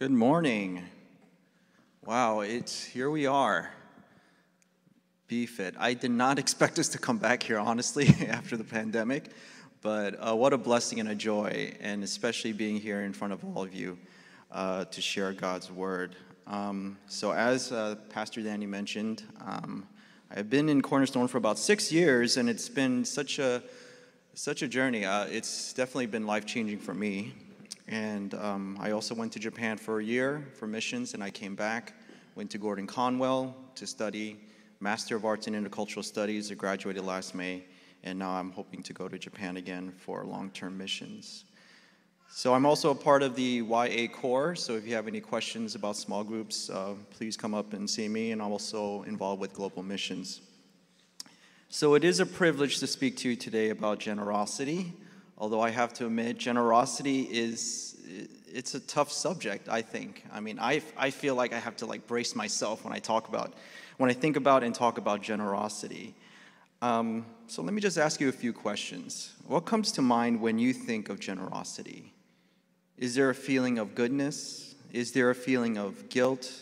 Good morning. Wow, here we are. Befit. I did not expect us to come back here, honestly, after the pandemic, but what a blessing and a joy, and especially being here in front of all of you to share God's word. So as Pastor Danny mentioned, I've been in Cornerstone for about 6 years, and it's been such a journey. It's definitely been life-changing for me. And I also went to Japan for a year for missions, and I came back, went to Gordon-Conwell to study Master of Arts in Intercultural Studies. I graduated last May, and now I'm hoping to go to Japan again for long-term missions. So I'm also a part of the YA Corps, so if you have any questions about small groups, please come up and see me, and I'm also involved with Global Missions. So it is a privilege to speak to you today about generosity, although I have to admit generosity it's a tough subject, I think. I mean, I feel like I have to brace myself when I think about and talk about generosity. So let me just ask you a few questions. What comes to mind when you think of generosity? Is there a feeling of goodness? Is there a feeling of guilt?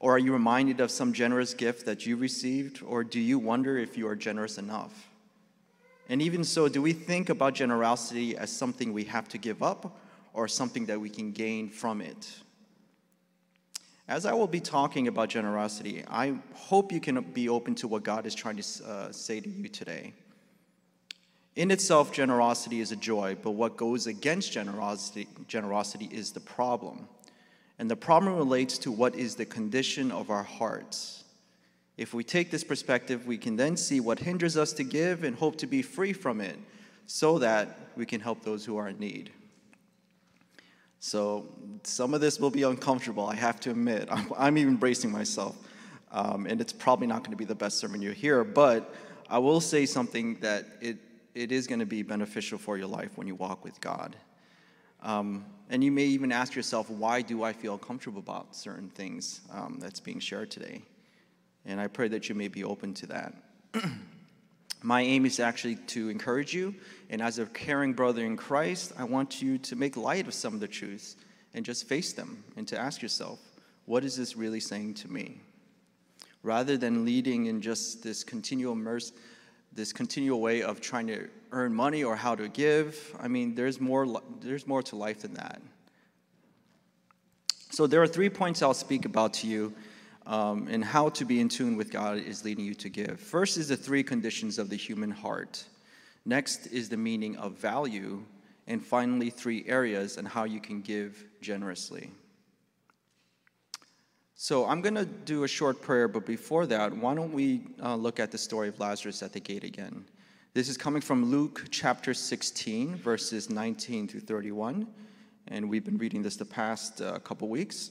Or are you reminded of some generous gift that you received? Or do you wonder if you are generous enough? And even so, do we think about generosity as something we have to give up or something that we can gain from it? As I will be talking about generosity, I hope you can be open to what God is trying to say to you today. In itself, generosity is a joy, but what goes against generosity is the problem. And the problem relates to what is the condition of our hearts. If we take this perspective, we can then see what hinders us to give and hope to be free from it, so that we can help those who are in need. So some of this will be uncomfortable, I have to admit. I'm even bracing myself, and it's probably not going to be the best sermon you hear, but I will say something that it is going to be beneficial for your life when you walk with God. And you may even ask yourself, why do I feel comfortable about certain things that's being shared today? And I pray that you may be open to that. My aim is actually to encourage you, and as a caring brother in Christ, I want you to make light of some of the truths and just face them and to ask yourself, what is this really saying to me? Rather than leading in just this continual way of trying to earn money or how to give, I mean, there's more to life than that. So there are 3 points I'll speak about to you. And how to be in tune with God is leading you to give. First is the 3 conditions of the human heart. Next is the meaning of value. And finally, 3 areas and how you can give generously. So I'm going to do a short prayer, but before that, why don't we look at the story of Lazarus at the gate again. This is coming from Luke chapter 16, verses 19 through 31. And we've been reading this the past couple weeks.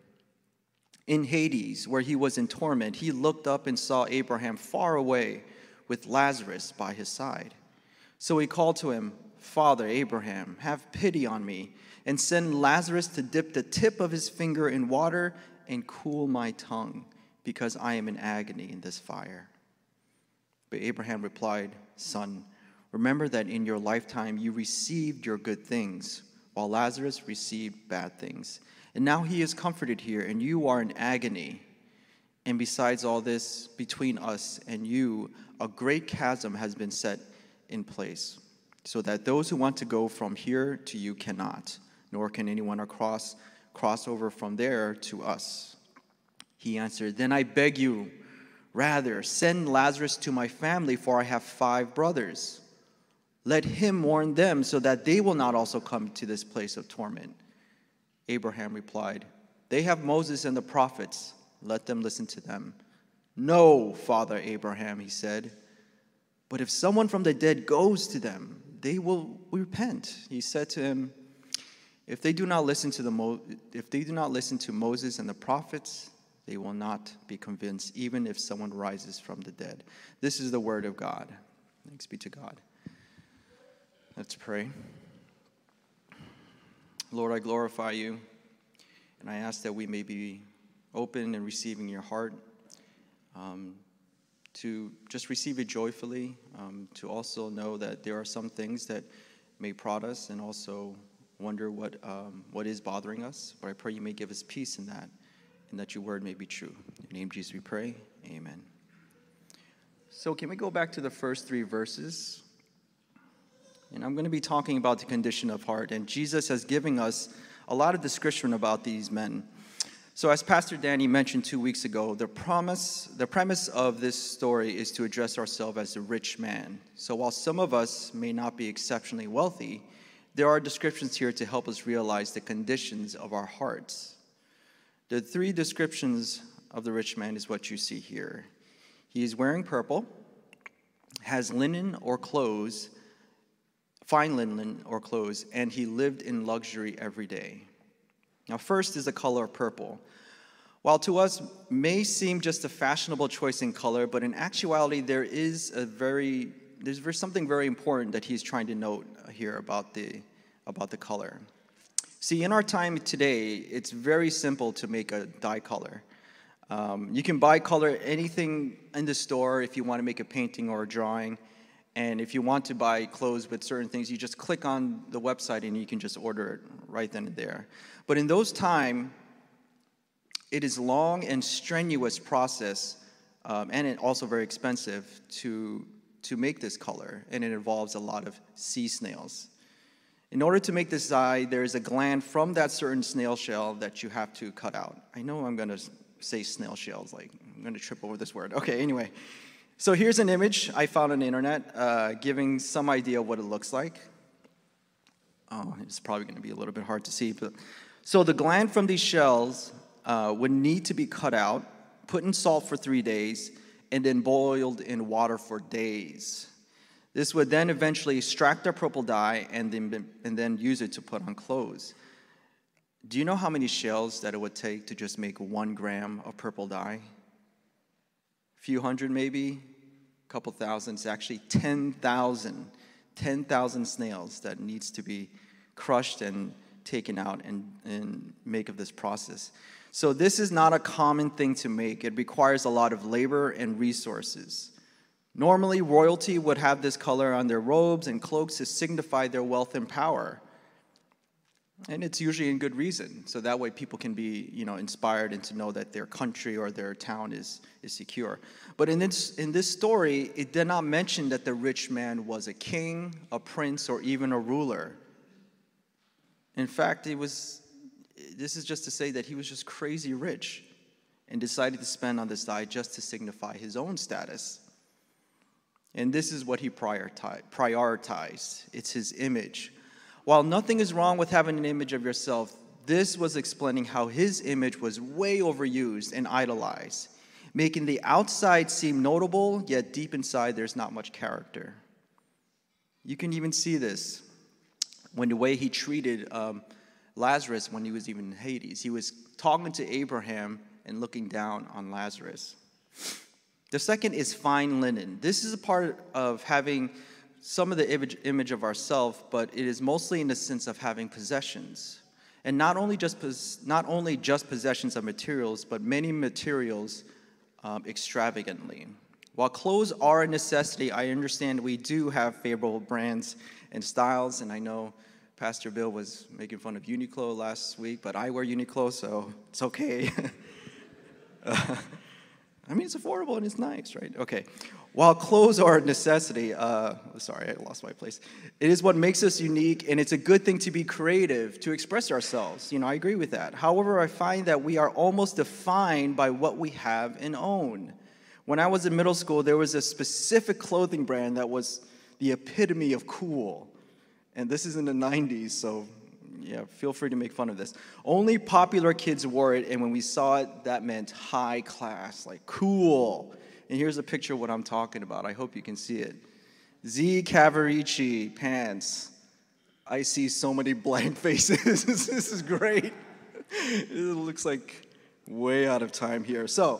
In Hades, where he was in torment, he looked up and saw Abraham far away with Lazarus by his side. So he called to him, "Father Abraham, have pity on me, and send Lazarus to dip the tip of his finger in water and cool my tongue, because I am in agony in this fire." But Abraham replied, "Son, remember that in your lifetime you received your good things, while Lazarus received bad things. And now he is comforted here, and you are in agony. And besides all this, between us and you, a great chasm has been set in place, so that those who want to go from here to you cannot, nor can anyone cross over from there to us." He answered, "Then I beg you, rather send Lazarus to my family, for I have 5 brothers. Let him warn them, so that they will not also come to this place of torment." Abraham replied, "They have Moses and the prophets. Let them listen to them." "No, Father Abraham," he said. "But if someone from the dead goes to them, they will repent." He said to him, If they do not listen to Moses and the prophets, they will not be convinced, even if someone rises from the dead. This is the word of God. Thanks be to God. Let's pray. Lord, I glorify you, and I ask that we may be open and receiving your heart, to just receive it joyfully, to also know that there are some things that may prod us and also wonder what is bothering us. But I pray you may give us peace in that, and that your word may be true. In your name, Jesus, we pray. Amen. So can we go back to the first three verses? And I'm going to be talking about the condition of heart. And Jesus has given us a lot of description about these men. So as Pastor Danny mentioned 2 weeks ago, the premise of this story is to address ourselves as the rich man. So while some of us may not be exceptionally wealthy, there are descriptions here to help us realize the conditions of our hearts. The three descriptions of the rich man is what you see here. He is wearing purple, has linen or clothes, fine linen or clothes, and he lived in luxury every day. Now, first is the color purple. While to us may seem just a fashionable choice in color, but in actuality, there's something very important that he's trying to note here about the color. See, in our time today, it's very simple to make a dye color. You can buy color anything in the store if you want to make a painting or a drawing. And if you want to buy clothes with certain things, you just click on the website and you can just order it right then and there. But in those time, it is long and strenuous process, and it also very expensive to make this color. And it involves a lot of sea snails. In order to make this dye, there is a gland from that certain snail shell that you have to cut out. I know I'm going to say snail shells, like I'm going to trip over this word. Okay, anyway. So here's an image I found on the internet, giving some idea of what it looks like. Oh, it's probably going to be a little bit hard to see. But so the gland from these shells would need to be cut out, put in salt for 3 days, and then boiled in water for days. This would then eventually extract our purple dye and then use it to put on clothes. Do you know how many shells that it would take to just make 1 gram of purple dye? A few hundred maybe, a couple thousand. It's actually 10,000 snails that needs to be crushed and taken out and make of this process. So this is not a common thing to make. It requires a lot of labor and resources. Normally, royalty would have this color on their robes and cloaks to signify their wealth and power. And it's usually in good reason, so that way people can be, inspired and to know that their country or their town is secure. But in this story, it did not mention that the rich man was a king, a prince, or even a ruler. In fact, this is just to say that he was just crazy rich and decided to spend on this dye just to signify his own status. And this is what he prioritized. It's his image. While nothing is wrong with having an image of yourself, this was explaining how his image was way overused and idolized, making the outside seem notable, yet deep inside there's not much character. You can even see this when the way he treated Lazarus when he was even in Hades. He was talking to Abraham and looking down on Lazarus. The second is fine linen. This is a part of having some of the image of ourselves, but it is mostly in the sense of having possessions. And not only just possessions of materials, but many materials extravagantly. While clothes are a necessity, I understand we do have favorable brands and styles, and I know Pastor Bill was making fun of Uniqlo last week, but I wear Uniqlo, so it's okay. I mean, it's affordable and it's nice, right? Okay. While clothes are a necessity, sorry, I lost my place. It is what makes us unique, and it's a good thing to be creative, to express ourselves. I agree with that. However, I find that we are almost defined by what we have and own. When I was in middle school, there was a specific clothing brand that was the epitome of cool. And this is in the 90s, so yeah, feel free to make fun of this. Only popular kids wore it, and when we saw it, that meant high class, like cool. And here's a picture of what I'm talking about. I hope you can see it. Z Cavarici pants. I see so many blank faces. This is great. It looks like way out of time here. So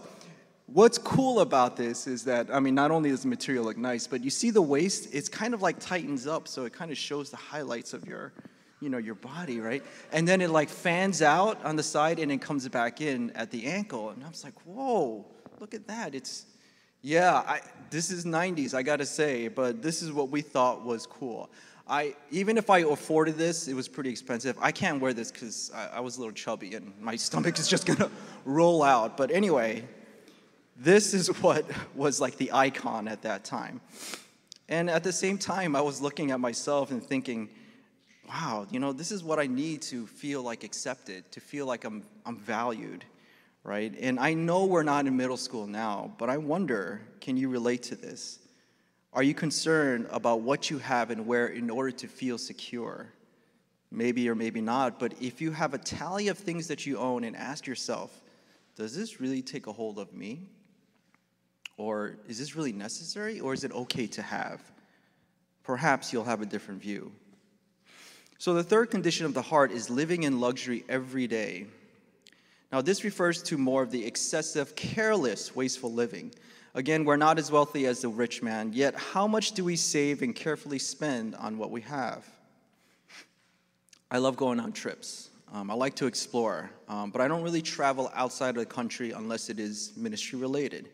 what's cool about this is that, I mean, not only does the material look nice, but you see the waist, it's kind of like tightens up, so it kind of shows the highlights of your, you know, your body, right? And then it like fans out on the side and it comes back in at the ankle. And I was like, whoa, look at that. It's, yeah, this is 90s, I gotta say, but this is what we thought was cool. Even if I afforded this, it was pretty expensive. I can't wear this because I was a little chubby and my stomach is just gonna roll out. But anyway, this is what was like the icon at that time. And at the same time, I was looking at myself and thinking, wow, you know, this is what I need to feel like accepted, to feel like I'm valued, right? And I know we're not in middle school now, but I wonder, can you relate to this? Are you concerned about what you have and where in order to feel secure? Maybe or maybe not, but if you have a tally of things that you own and ask yourself, does this really take a hold of me? Or is this really necessary, or is it okay to have? Perhaps you'll have a different view. So the third condition of the heart is living in luxury every day. Now this refers to more of the excessive, careless, wasteful living. Again, we're not as wealthy as the rich man, yet how much do we save and carefully spend on what we have? I love going on trips. I like to explore, but I don't really travel outside of the country unless it is ministry related.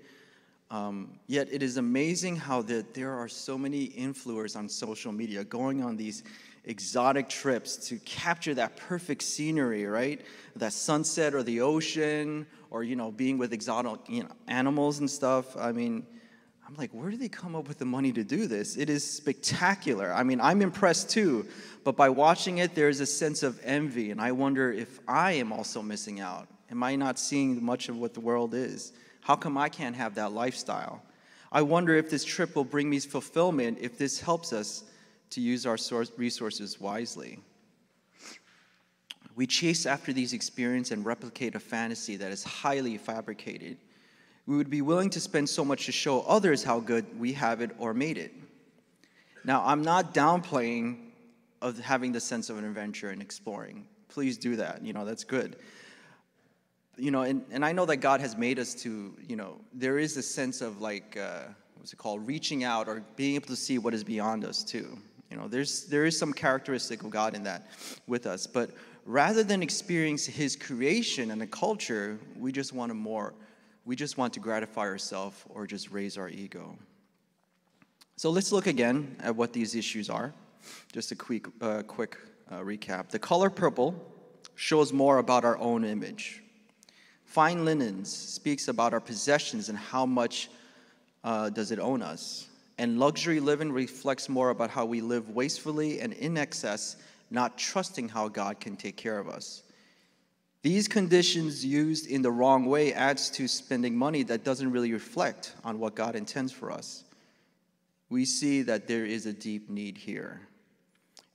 Yet it is amazing how there are so many influencers on social media going on these exotic trips to capture that perfect scenery, right? That sunset or the ocean, or, you know, being with exotic, you know, animals and stuff. I mean, I'm like, where do they come up with the money to do this? It is spectacular. I mean, I'm impressed too, but by watching it, there is a sense of envy, and I wonder if I am also missing out. Am I not seeing much of what the world is? How come I can't have that lifestyle? I wonder if this trip will bring me fulfillment, if this helps us to use our resources wisely. We chase after these experiences and replicate a fantasy that is highly fabricated. We would be willing to spend so much to show others how good we have it or made it. Now, I'm not downplaying of having the sense of an adventure and exploring. Please do that, you know, that's good. You know, and I know that God has made us to, you know, there is a sense of like, what's it called, reaching out or being able to see what is beyond us too. You know, there is some characteristic of God in that with us, but rather than experience his creation and the culture, we just want to gratify ourselves or just raise our ego. So let's look again at what these issues are. Just a quick recap. The color purple shows more about our own image. Fine linens speaks about our possessions and how much does it own us. And luxury living reflects more about how we live wastefully and in excess, not trusting how God can take care of us. These conditions used in the wrong way adds to spending money that doesn't really reflect on what God intends for us. We see that there is a deep need here,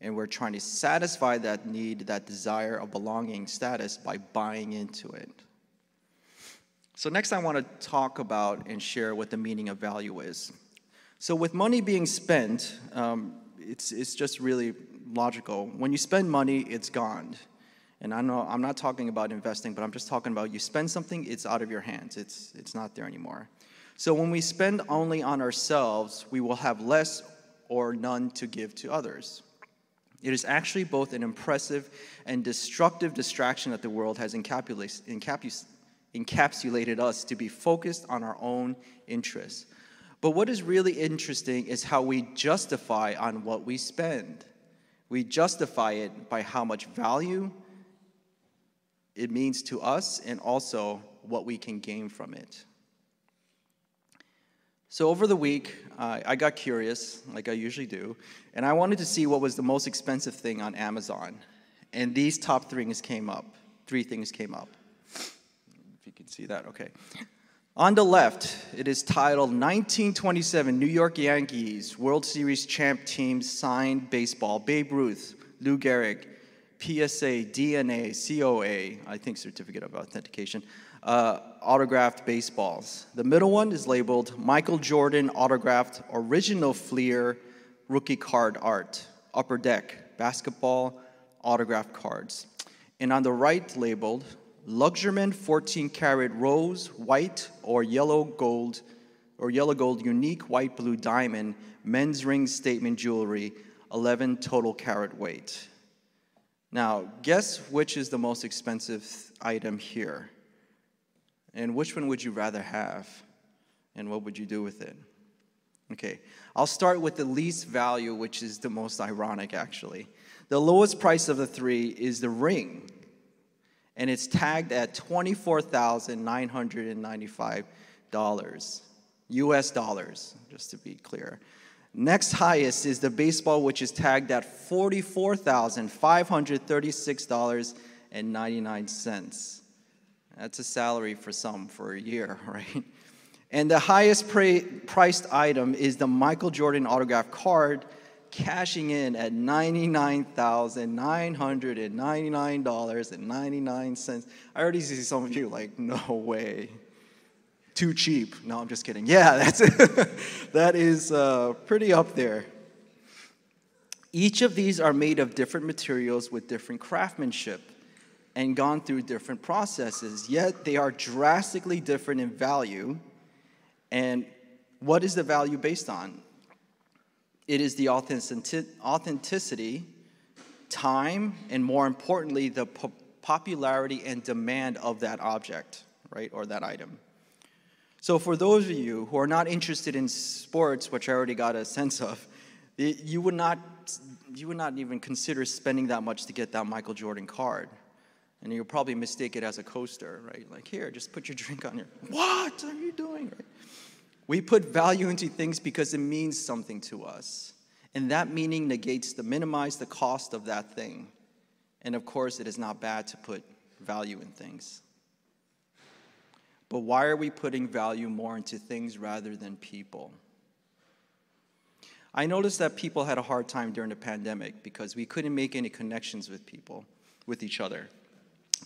and we're trying to satisfy that need, that desire of belonging status by buying into it. So next I want to talk about and share what the meaning of value is. So with money being spent, it's just really logical. When you spend money, it's gone. And I know I'm not talking about investing, but I'm just talking about you spend something, it's out of your hands. It's not there anymore. So when we spend only on ourselves, we will have less or none to give to others. It is actually both an impressive and destructive distraction that the world has encapsulated us to be focused on our own interests. But what is really interesting is how we justify on what we spend. We justify it by how much value it means to us and also what we can gain from it. So over the week, I got curious, like I usually do, and I wanted to see what was the most expensive thing on Amazon. And these top three things came up. If you can see that, okay. On the left, it is titled 1927 New York Yankees World Series Champ Team Signed Baseball, Babe Ruth, Lou Gehrig, PSA, DNA, COA, I think Certificate of Authentication, autographed baseballs. The middle one is labeled Michael Jordan autographed original Fleer rookie card art, upper deck, basketball autograph cards. And on the right, labeled Luxurman 14-karat rose, white or yellow gold, unique white blue diamond, men's ring statement jewelry, 11 total carat weight. Now, guess which is the most expensive item here? And which one would you rather have? And what would you do with it? Okay, I'll start with the least value, which is the most ironic, actually. The lowest price of the three is the ring, and it's tagged at $24,995, US dollars, just to be clear. Next highest is the baseball, which is tagged at $44,536.99. That's a salary for some for a year, right? And the highest priced item is the Michael Jordan autograph card, cashing in at $99,999.99. I already see some of you like, no way. Too cheap. No, I'm just kidding. Yeah, that's it. That is pretty up there. Each of these are made of different materials with different craftsmanship and gone through different processes, yet they are drastically different in value. And what is the value based on? It is the authenticity, time, and more importantly, the popularity and demand of that object, right, or that item. So for those of you who are not interested in sports, which I already got a sense of, you would not even consider spending that much to get that Michael Jordan card. And you'll probably mistake it as a coaster, right? Like, here, just put your drink on your... What are you doing? Right? We put value into things because it means something to us. And that meaning negates the minimize the cost of that thing. And of course, it is not bad to put value in things. But why are we putting value more into things rather than people? I noticed that people had a hard time during the pandemic because we couldn't make any connections with people, with each other.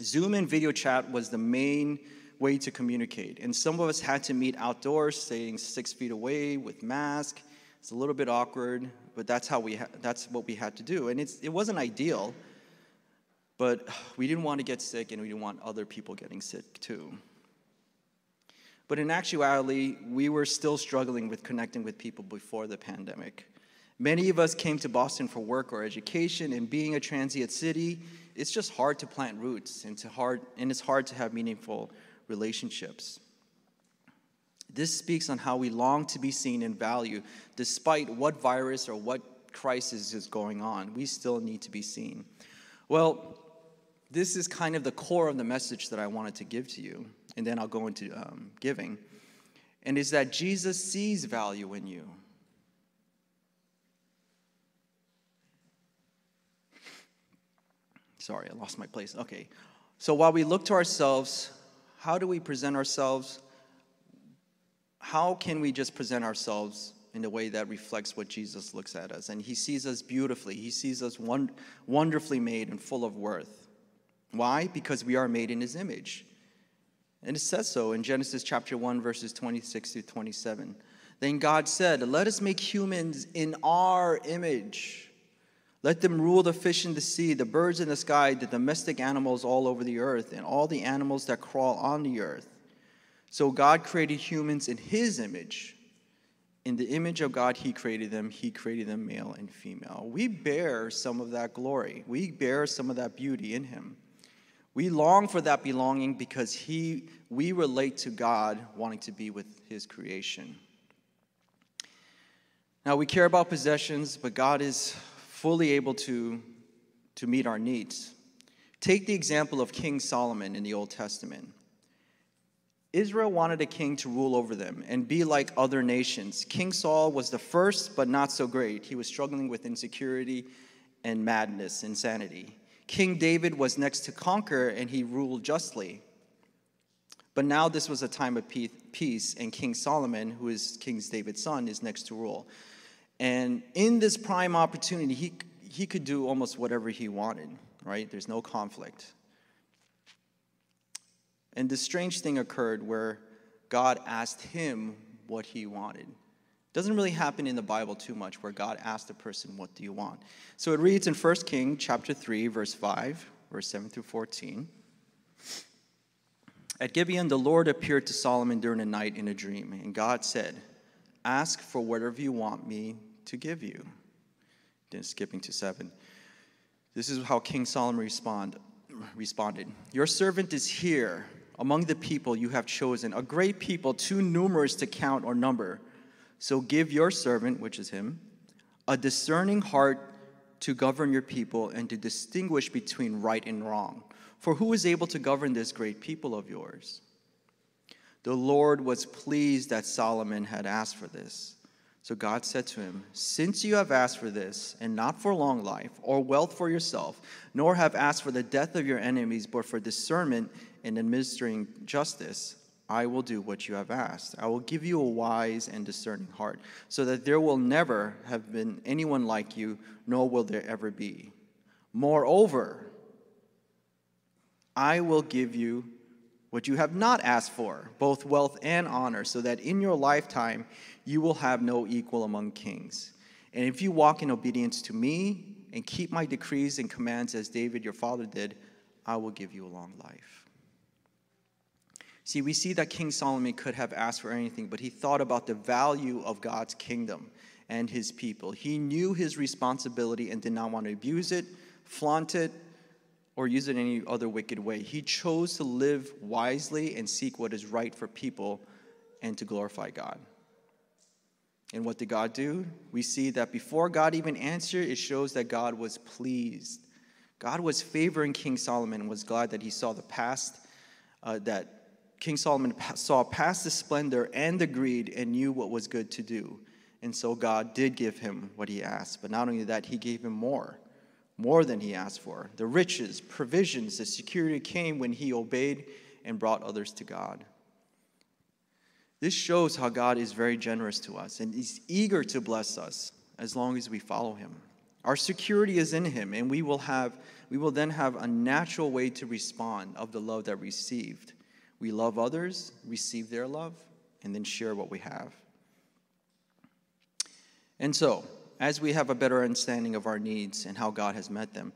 Zoom and video chat was the main way to communicate, and some of us had to meet outdoors, staying 6 feet away with masks. It's a little bit awkward, but that's what we had to do, and it wasn't ideal, but we didn't want to get sick, and we didn't want other people getting sick too. But in actuality, we were still struggling with connecting with people before the pandemic. Many of us came to Boston for work or education, and being a transient city, it's just hard to plant roots, and it's hard to have meaningful relationships. This speaks on how we long to be seen and valued. Despite what virus or what crisis is going on, we still need to be seen. Well, this is kind of the core of the message that I wanted to give to you, and then I'll go into giving, and is that Jesus sees value in you. Sorry, I lost my place. Okay, so while we look to ourselves, how do we present ourselves? How can we just present ourselves in a way that reflects what Jesus looks at us? And he sees us beautifully. He sees us wonderfully made and full of worth. Why? Because we are made in his image. And it says so in Genesis chapter 1, verses 26 through 27. Then God said, "Let us make humans in our image. Let them rule the fish in the sea, the birds in the sky, the domestic animals all over the earth, and all the animals that crawl on the earth." So God created humans in his image. In the image of God, he created them. He created them male and female. We bear some of that glory. We bear some of that beauty in him. We long for that belonging because we relate to God wanting to be with his creation. Now, we care about possessions, but God is fully able to meet our needs. Take the example of King Solomon in the Old Testament. Israel wanted a king to rule over them and be like other nations. King Saul was the first, but not so great. He was struggling with insecurity and madness, insanity. King David was next to conquer, and he ruled justly. But now this was a time of peace, and King Solomon, who is King David's son, is next to rule. And in this prime opportunity, he could do almost whatever he wanted, right? There's no conflict. And this strange thing occurred where God asked him what he wanted. Doesn't really happen in the Bible too much where God asks the person, what do you want? So it reads in 1 Kings chapter 3, verse 5, verse 7 through 14. At Gibeon, the Lord appeared to Solomon during the night in a dream, and God said, ask for whatever you want me to give you. Then skipping to 7. This is how King Solomon responded. Your servant is here among the people you have chosen, a great people, too numerous to count or number. So give your servant, which is him, a discerning heart to govern your people and to distinguish between right and wrong. For who is able to govern this great people of yours? The Lord was pleased that Solomon had asked for this. So God said to him, since you have asked for this, and not for long life or wealth for yourself, nor have asked for the death of your enemies, but for discernment and administering justice, I will do what you have asked. I will give you a wise and discerning heart, so that there will never have been anyone like you, nor will there ever be. Moreover, I will give you what you have not asked for, both wealth and honor, so that in your lifetime you will have no equal among kings. And if you walk in obedience to me and keep my decrees and commands as David your father did, I will give you a long life. See, we see that King Solomon could have asked for anything, but he thought about the value of God's kingdom and his people. He knew his responsibility and did not want to abuse it, flaunt it, or use it any other wicked way. He chose to live wisely and seek what is right for people and to glorify God. And what did God do? We see that before God even answered, it shows that God was pleased. God was favoring King Solomon and was glad that he saw the past, that King Solomon saw past the splendor and the greed and knew what was good to do. And so God did give him what he asked. But not only that, he gave him more than he asked for. The riches, provisions, the security came when he obeyed and brought others to God. This shows how God is very generous to us and is eager to bless us as long as we follow him. Our security is in him, and we will then have a natural way to respond of the love that we received. We love others, receive their love, and then share what we have. And so, as we have a better understanding of our needs and how God has met them,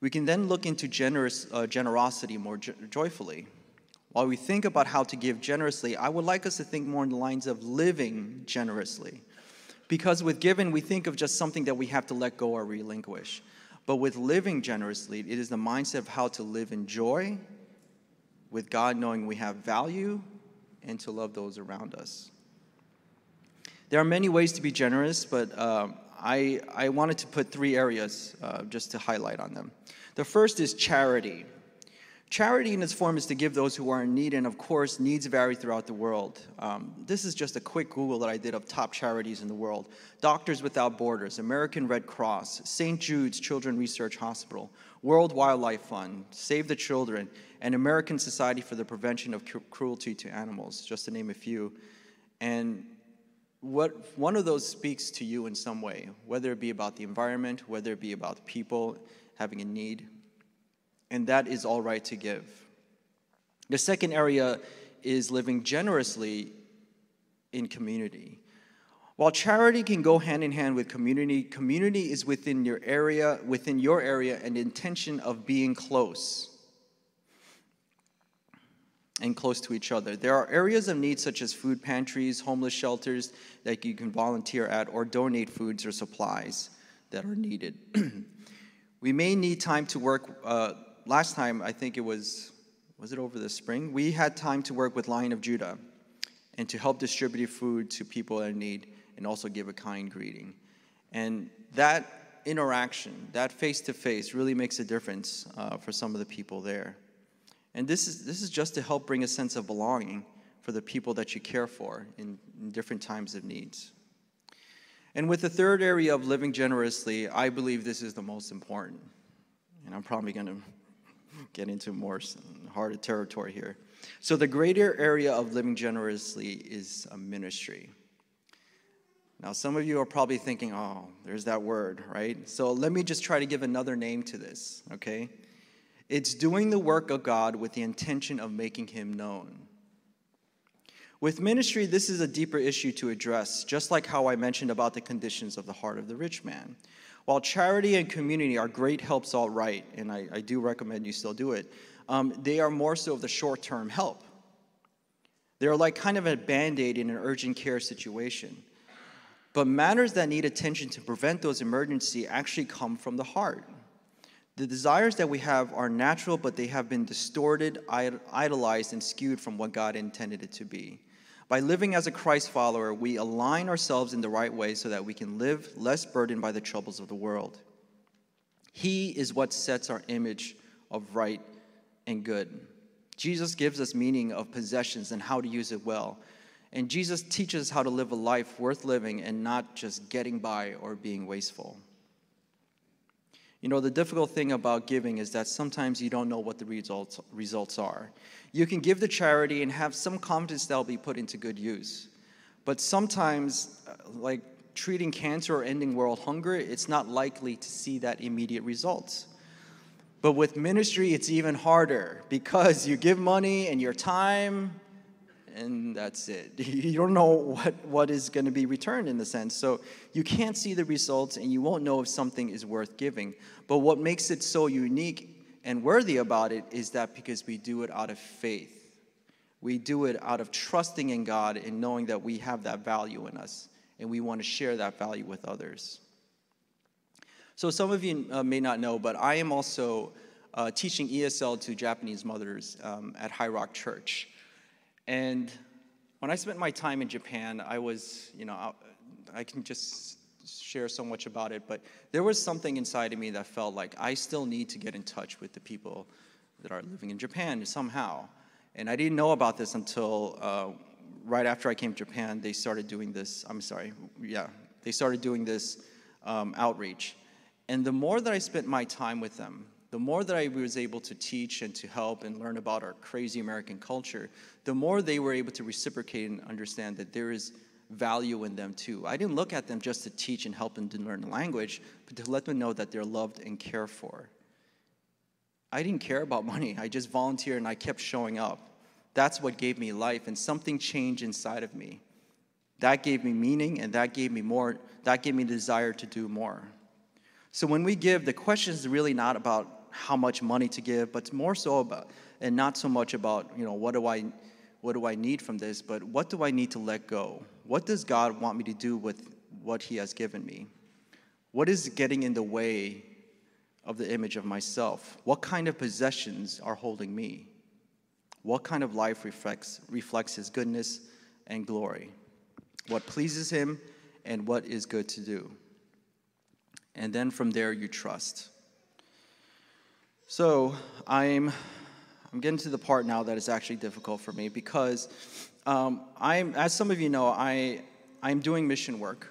we can then look into generosity more joyfully. While we think about how to give generously, I would like us to think more in the lines of living generously. Because with giving, we think of just something that we have to let go or relinquish. But with living generously, it is the mindset of how to live in joy, with God knowing we have value, and to love those around us. There are many ways to be generous, but I wanted to put three areas just to highlight on them. The first is charity. Charity in its form is to give those who are in need, and of course, needs vary throughout the world. This is just a quick Google that I did of top charities in the world. Doctors Without Borders, American Red Cross, St. Jude's Children's Research Hospital, World Wildlife Fund, Save the Children, and American Society for the Prevention of Cruelty to Animals, just to name a few. And one of those speaks to you in some way, whether it be about the environment, whether it be about people having a need. And that is all right to give. The second area is living generously in community. While charity can go hand in hand with community, community is within your area, and the intention of being close and close to each other. There are areas of need such as food pantries, homeless shelters that you can volunteer at or donate foods or supplies that are needed. We may need time to work. Last time, I think it was it over the spring? We had time to work with Lion of Judah and to help distribute food to people in need and also give a kind greeting. And that interaction, that face-to-face, really makes a difference for some of the people there. And this is just to help bring a sense of belonging for the people that you care for in different times of needs. And with the third area of living generously, I believe this is the most important. And I'm probably going to get into more harder territory here. So the greater area of living generously is a ministry. Now, some of you are probably thinking, oh, there's that word, right? So let me just try to give another name to this, okay? It's doing the work of God with the intention of making him known. With ministry, this is a deeper issue to address, just like how I mentioned about the conditions of the heart of the rich man. While charity and community are great helps, all right, and I do recommend you still do it, they are more so of the short-term help. They're like kind of a band-aid in an urgent care situation. But matters that need attention to prevent those emergencies actually come from the heart. The desires that we have are natural, but they have been distorted, idolized, and skewed from what God intended it to be. By living as a Christ follower, we align ourselves in the right way so that we can live less burdened by the troubles of the world. He is what sets our image of right and good. Jesus gives us meaning of possessions and how to use it well. And Jesus teaches us how to live a life worth living and not just getting by or being wasteful. You know, the difficult thing about giving is that sometimes you don't know what the results are. You can give to charity and have some confidence that will be put into good use. But sometimes, like treating cancer or ending world hunger, it's not likely to see that immediate results. But with ministry, it's even harder because you give money and your time, and that's it. You don't know what is going to be returned in the sense. So you can't see the results, and you won't know if something is worth giving. But what makes it so unique and worthy about it is that because we do it out of faith. We do it out of trusting in God and knowing that we have that value in us, and we want to share that value with others. So some of you may not know, but I am also teaching ESL to Japanese mothers at High Rock Church. And when I spent my time in Japan, I was, you know, I can just share so much about it, but there was something inside of me that felt like I still need to get in touch with the people that are living in Japan somehow. And I didn't know about this until right after I came to Japan, they started doing this, they started doing this outreach. And the more that I spent my time with them, the more that I was able to teach and to help and learn about our crazy American culture, the more they were able to reciprocate and understand that there is value in them too. I didn't look at them just to teach and help them to learn the language, but to let them know that they're loved and cared for. I didn't care about money. I just volunteered and I kept showing up. That's what gave me life, and something changed inside of me. That gave me meaning, and that gave me more, that gave me the desire to do more. So when we give, the question is really not about how much money to give, but more so about, and not so much about, you know, what do I need from this, but what do I need to let go? What does God want me to do with what he has given me? What is getting in the way of the image of myself? What kind of possessions are holding me? What kind of life reflects his goodness and glory? What pleases him and what is good to do? And then from there you trust. So I'm getting to the part now that is actually difficult for me because as some of you know, I'm doing mission work,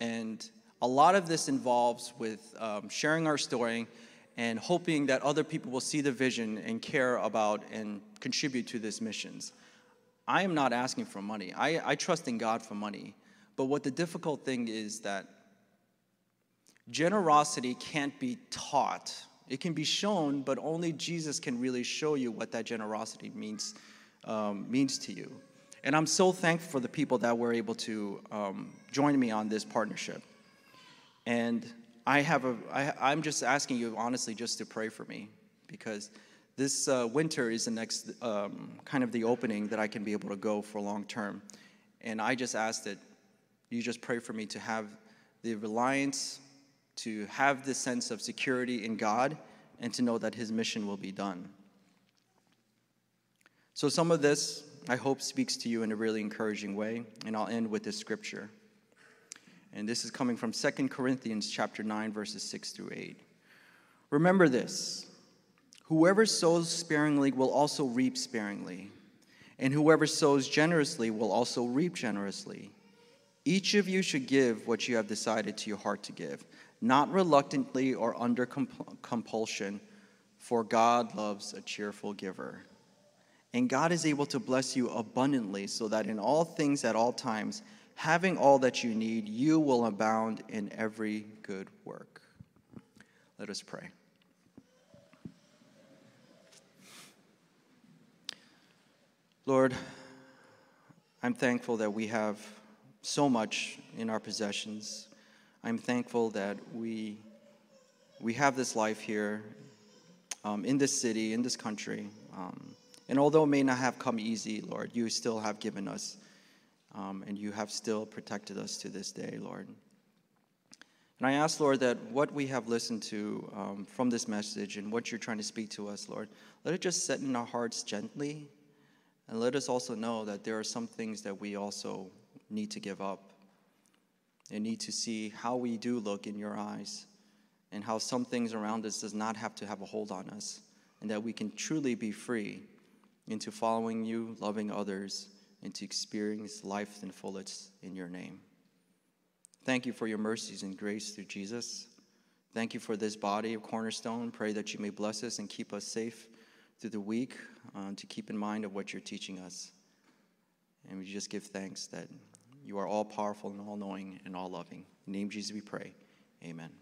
and a lot of this involves with sharing our story and hoping that other people will see the vision and care about and contribute to these missions. I am not asking for money. I trust in God for money, but what the difficult thing is that generosity can't be taught. It can be shown, but only Jesus can really show you what that generosity means to you. And I'm so thankful for the people that were able to join me on this partnership. And I'm just asking you, honestly, just to pray for me, because this winter is the next kind of the opening that I can be able to go for long term. And I just ask that you just pray for me to have the reliance, to have this sense of security in God, and to know that his mission will be done. So some of this, I hope, speaks to you in a really encouraging way, and I'll end with this scripture. And this is coming from 2 Corinthians chapter 9, verses 6 through 8. Remember this, whoever sows sparingly will also reap sparingly, and whoever sows generously will also reap generously. Each of you should give what you have decided to your heart to give, not reluctantly or under compulsion, for God loves a cheerful giver. And God is able to bless you abundantly so that in all things at all times, having all that you need, you will abound in every good work. Let us pray. Lord, I'm thankful that we have so much in our possessions. I'm thankful that we have this life here, in this city, in this country. And although it may not have come easy, Lord, you still have given us, and you have still protected us to this day, Lord. And I ask, Lord, that what we have listened to from this message and what you're trying to speak to us, Lord, let it just set in our hearts gently, and let us also know that there are some things that we also need to give up and need to see how we do look in your eyes and how some things around us does not have to have a hold on us, and that we can truly be free into following you, loving others, and to experience life in fullness in your name. Thank you for your mercies and grace through Jesus. Thank you for this body of Cornerstone. Pray that you may bless us and keep us safe through the week, to keep in mind of what you're teaching us. And we just give thanks that you are all-powerful and all-knowing and all-loving. In the name of Jesus we pray. Amen.